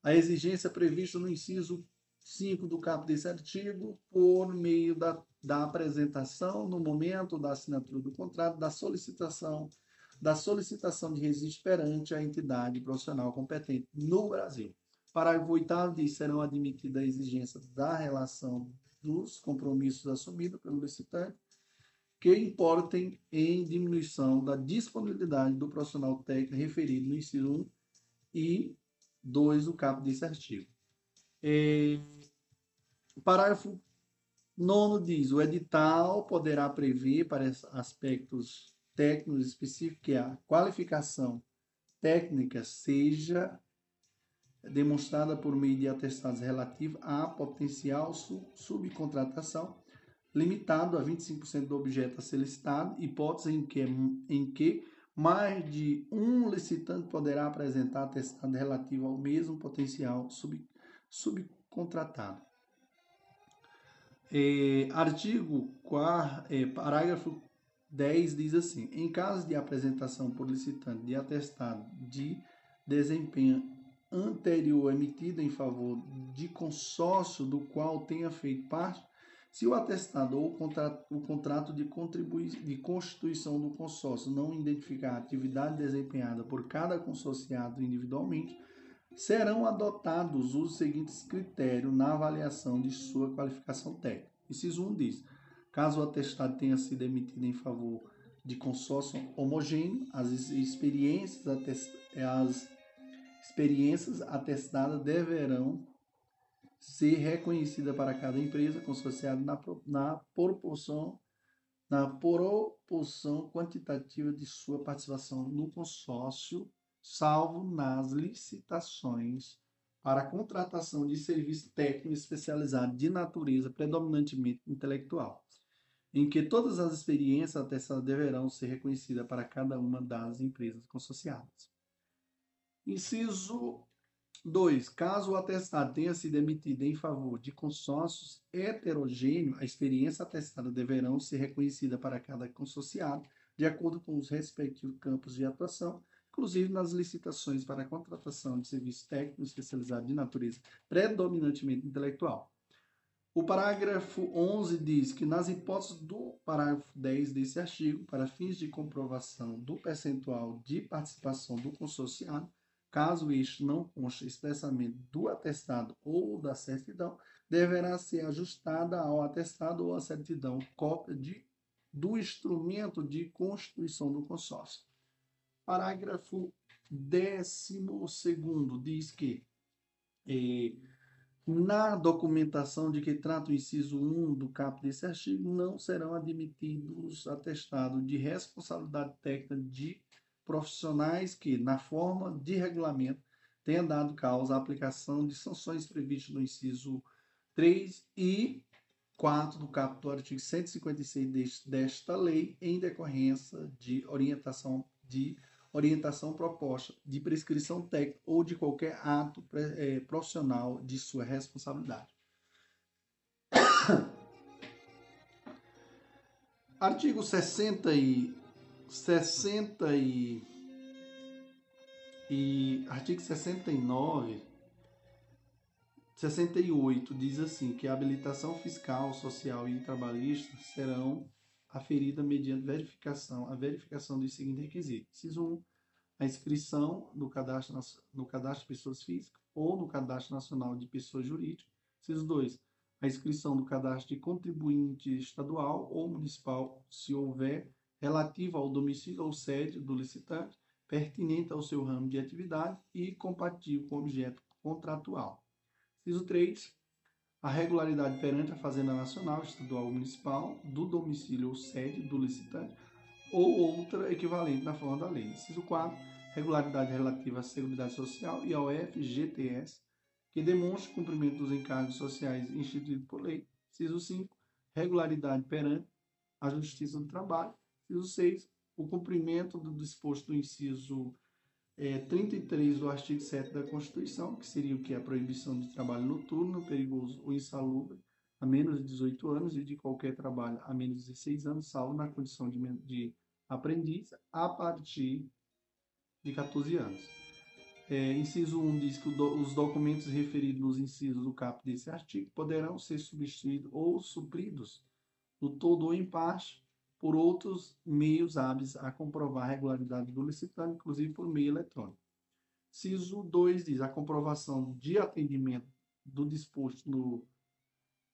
à exigência prevista no inciso 5 do caput desse artigo por meio da apresentação, no momento da assinatura do contrato, da solicitação de registro perante a entidade profissional competente no Brasil. Parágrafo 8º diz, serão admitidas a exigência da relação dos compromissos assumidos pelo licitante que importem em diminuição da disponibilidade do profissional técnico referido no inciso 1 e 2 do caput desse artigo. Parágrafo 9º diz, o edital poderá prever para aspectos técnicos específicos que a qualificação técnica seja demonstrada por meio de atestados relativos à potencial subcontratação, limitado a 25% do objeto a ser licitado, hipótese em que mais de um licitante poderá apresentar atestado relativo ao mesmo potencial subcontratado. Parágrafo 10 diz assim, em caso de apresentação por licitante de atestado de desempenho anterior emitido em favor de consórcio do qual tenha feito parte, se o atestado ou o contrato de constituição do consórcio não identificar a atividade desempenhada por cada consorciado individualmente, serão adotados os seguintes critérios na avaliação de sua qualificação técnica. Inciso 1 diz, caso o atestado tenha sido emitido em favor de consórcio homogêneo, as experiências atestadas deverão ser reconhecidas para cada empresa consorciada na proporção na proporção quantitativa de sua participação no consórcio, salvo nas licitações para a contratação de serviço técnico especializado de natureza predominantemente intelectual, em que todas as experiências atestadas deverão ser reconhecidas para cada uma das empresas consorciadas. Inciso 2. Caso o atestado tenha sido emitido em favor de consórcios heterogêneos, a experiência atestada deverão ser reconhecida para cada consorciado, de acordo com os respectivos campos de atuação, inclusive nas licitações para a contratação de serviço técnico especializado de natureza predominantemente intelectual. O parágrafo 11 diz que, nas hipóteses do parágrafo 10 desse artigo, para fins de comprovação do percentual de participação do consorciado, caso este não conste expressamente do atestado ou da certidão, deverá ser ajustada ao atestado ou à certidão cópia do instrumento de constituição do consórcio. Parágrafo 12º diz que, na documentação de que trata o inciso 1 do caput desse artigo, não serão admitidos atestados de responsabilidade técnica de profissionais que, na forma de regulamento, tenha dado causa à aplicação de sanções previstas no inciso 3 e 4 do caput do artigo 156 desta lei, em decorrência de orientação proposta, de prescrição técnica ou de qualquer ato profissional de sua responsabilidade. Artigo 68 diz assim que a habilitação fiscal, social e trabalhista serão aferidas mediante a verificação dos seguintes requisitos. Inciso 1. A inscrição no cadastro de pessoas físicas ou no cadastro nacional de pessoas jurídicas. Inciso 2. A inscrição no cadastro de contribuinte estadual ou municipal, se houver, relativa ao domicílio ou sede do licitante, pertinente ao seu ramo de atividade e compatível com o objeto contratual. Inciso 3. A regularidade perante a Fazenda Nacional, Estadual ou Municipal, do domicílio ou sede do licitante, ou outra equivalente na forma da lei. Inciso 4. Regularidade relativa à Seguridade Social e ao FGTS, que demonstre o cumprimento dos encargos sociais instituídos por lei. Inciso 5. Regularidade perante a Justiça do Trabalho. Inciso 6. O cumprimento do disposto do inciso 33 do artigo 7 da Constituição, que seria o que? A proibição de trabalho noturno, perigoso ou insalubre, a menos de 18 anos, e de qualquer trabalho a menos de 16 anos, salvo na condição de aprendiz, a partir de 14 anos. Inciso 1 diz que os documentos referidos nos incisos do caput desse artigo poderão ser substituídos ou supridos, no todo ou em parte, por outros meios hábeis a comprovar a regularidade do licitante, inclusive por meio eletrônico. Inciso 2 diz: a comprovação de atendimento do disposto no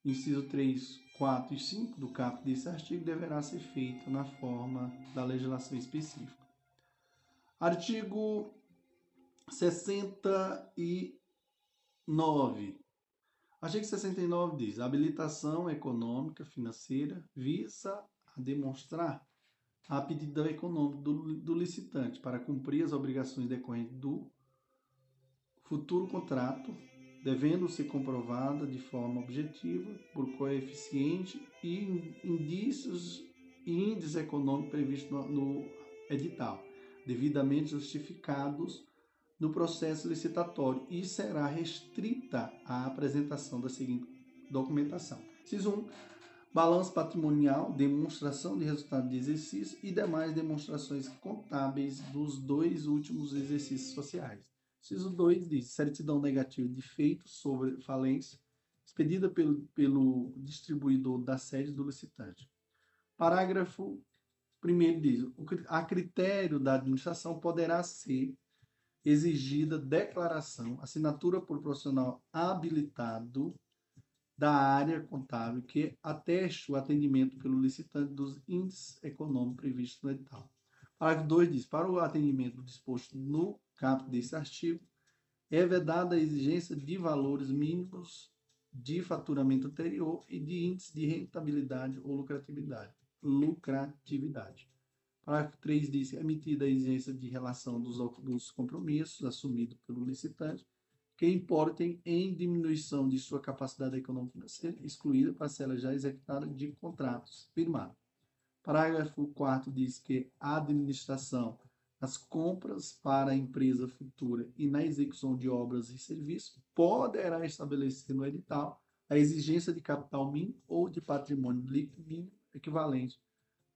inciso 3, 4 e 5 do caput desse artigo deverá ser feita na forma da legislação específica. Artigo 69. Artigo 69 diz: a habilitação econômica financeira visa a demonstrar a aptidão econômica do licitante para cumprir as obrigações decorrentes do futuro contrato, devendo ser comprovada de forma objetiva por coeficiente e índice econômico previsto no edital, devidamente justificados no processo licitatório, e será restrita à apresentação da seguinte documentação. Inciso 1. Balanço patrimonial, demonstração de resultado de exercício e demais demonstrações contábeis dos dois últimos exercícios sociais. Inciso 2 diz: certidão negativa de feito sobre falência, expedida pelo distribuidor da sede do licitante. Parágrafo 1 diz: a critério da administração poderá ser exigida declaração, assinatura por profissional habilitado da área contábil que ateste o atendimento pelo licitante dos índices econômicos previstos no edital. Parágrafo 2 diz: para o atendimento disposto no caput desse artigo, é vedada a exigência de valores mínimos de faturamento anterior e de índice de rentabilidade ou lucratividade. lucratividade. Parágrafo 3 diz: emitida a exigência de relação dos compromissos assumidos pelo licitante, que importem em diminuição de sua capacidade econômico-financeira, excluída parcela já executada de contratos firmados. Parágrafo 4 diz que a administração das compras para a empresa futura e na execução de obras e serviços poderá estabelecer no edital a exigência de capital mínimo ou de patrimônio líquido mínimo equivalente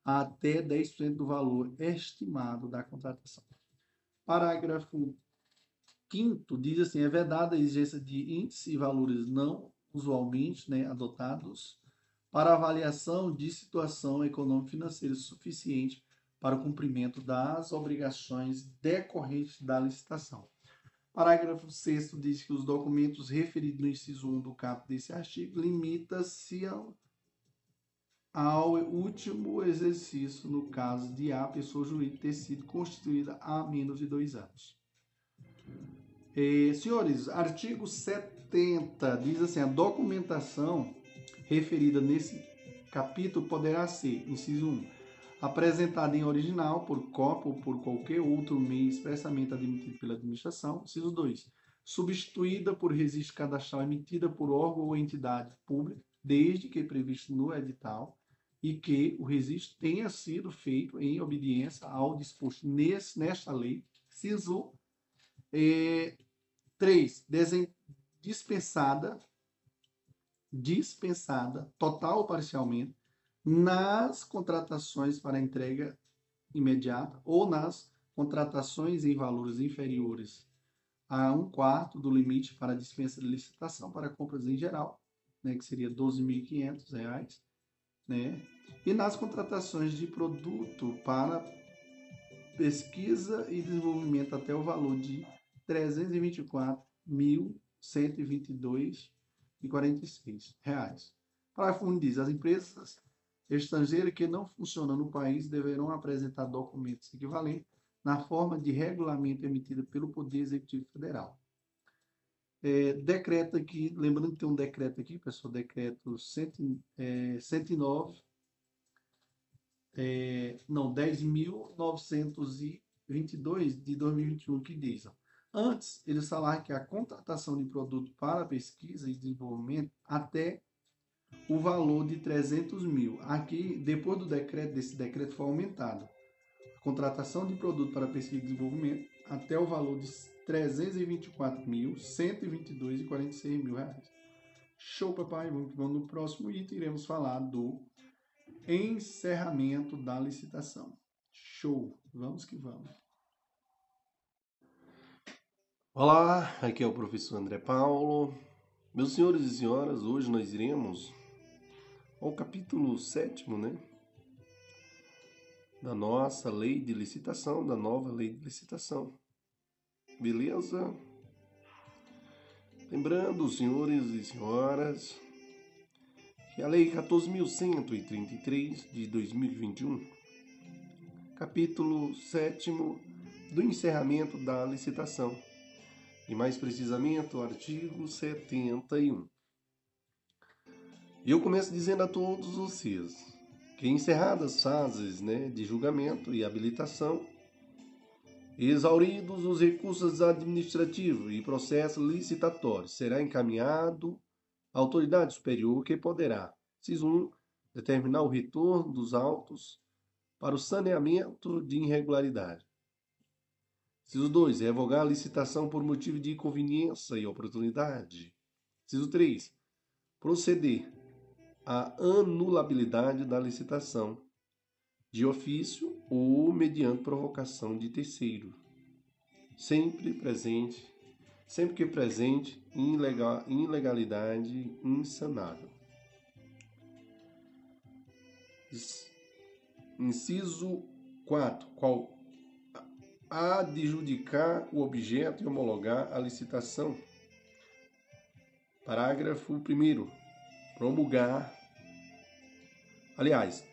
a até 10% do valor estimado da contratação. Parágrafo 5º diz assim: é vedada a exigência de índices e valores não usualmente adotados para avaliação de situação econômico-financeira suficiente para o cumprimento das obrigações decorrentes da licitação. Parágrafo 6º diz que os documentos referidos no inciso 1 do caput desse artigo limitam-se ao último exercício, no caso de a pessoa jurídica ter sido constituída há menos de 2 anos. Senhores, artigo 70 diz assim: a documentação referida nesse capítulo poderá ser, inciso 1, apresentada em original, por cópia ou por qualquer outro meio expressamente admitido pela administração. Inciso 2, substituída por registro cadastral emitida por órgão ou entidade pública, desde que previsto no edital, e que o registro tenha sido feito em obediência ao disposto nesta lei. Inciso 3, dispensada total ou parcialmente nas contratações para entrega imediata ou nas contratações em valores inferiores a 1/4 do limite para dispensa de licitação para compras em geral, que seria R$ 12.500, e nas contratações de produto para pesquisa e desenvolvimento até o valor de R$ 324.122,46. Parágrafo 1 diz: as empresas estrangeiras que não funcionam no país deverão apresentar documentos equivalentes na forma de regulamento emitida pelo Poder Executivo Federal. Decreto aqui, lembrando que tem um decreto aqui, pessoal, decreto 109, 10.922 de 2021, que diz: antes, eles falaram que a contratação de produto para pesquisa e desenvolvimento até o valor de 300 mil. Aqui, depois do decreto, desse decreto foi aumentado. A contratação de produto para pesquisa e desenvolvimento até o valor de R$ 324.122,46. Show, papai! Vamos no próximo item, iremos falar do encerramento da licitação. Show! Vamos que vamos! Olá, aqui é o professor André Paulo. Meus senhores e senhoras, hoje nós iremos ao capítulo 7º, da nossa lei de licitação, da nova lei de licitação. Beleza? Lembrando, senhores e senhoras, que a Lei 14.133 de 2021, capítulo 7º do encerramento da licitação, e mais precisamente o artigo 71. E eu começo dizendo a todos vocês que, encerradas as fases de julgamento e habilitação, exauridos os recursos administrativos e processos licitatórios, será encaminhado à autoridade superior, que poderá, inciso 1, determinar o retorno dos autos para o saneamento de irregularidade. Inciso 2, revogar a licitação por motivo de inconveniência e oportunidade. Inciso 3, proceder à anulabilidade da licitação de ofício ou mediante provocação de terceiro, sempre que presente ilegalidade insanável. Inciso 4, qual adjudicar o objeto e homologar a licitação. Parágrafo 1º,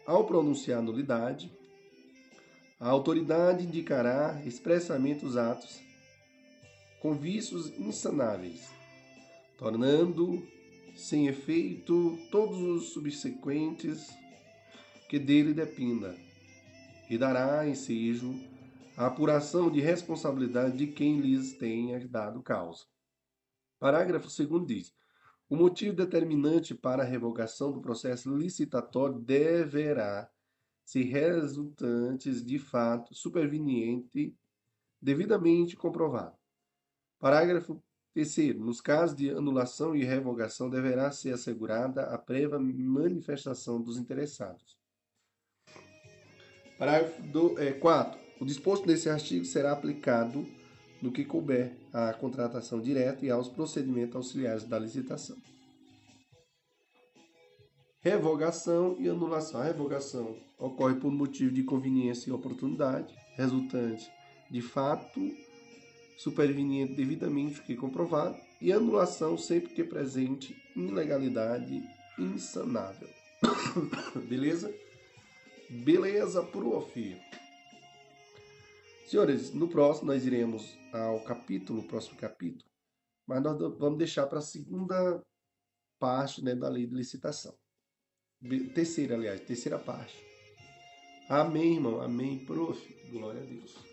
ao pronunciar a nulidade, a autoridade indicará expressamente os atos com vícios insanáveis, tornando sem efeito todos os subsequentes que dele dependa, e dará ensejo à apuração de responsabilidade de quem lhes tenha dado causa. Parágrafo 2º diz: o motivo determinante para a revogação do processo licitatório deverá ser resultantes de fato superveniente devidamente comprovado. Parágrafo 3º. Nos casos de anulação e revogação, deverá ser assegurada a prévia manifestação dos interessados. Parágrafo 4º. O disposto nesse artigo será aplicado no que couber à contratação direta e aos procedimentos auxiliares da licitação. Revogação e anulação. A revogação ocorre por motivo de conveniência e oportunidade, resultante de fato superveniente devidamente que comprovado, e anulação sempre que presente ilegalidade insanável. Beleza? Beleza, prof. Senhores, no próximo nós iremos ao próximo capítulo, mas nós vamos deixar para a segunda parte, né, da lei de licitação. Terceira parte. Amém, irmão. Amém, prof. Glória a Deus.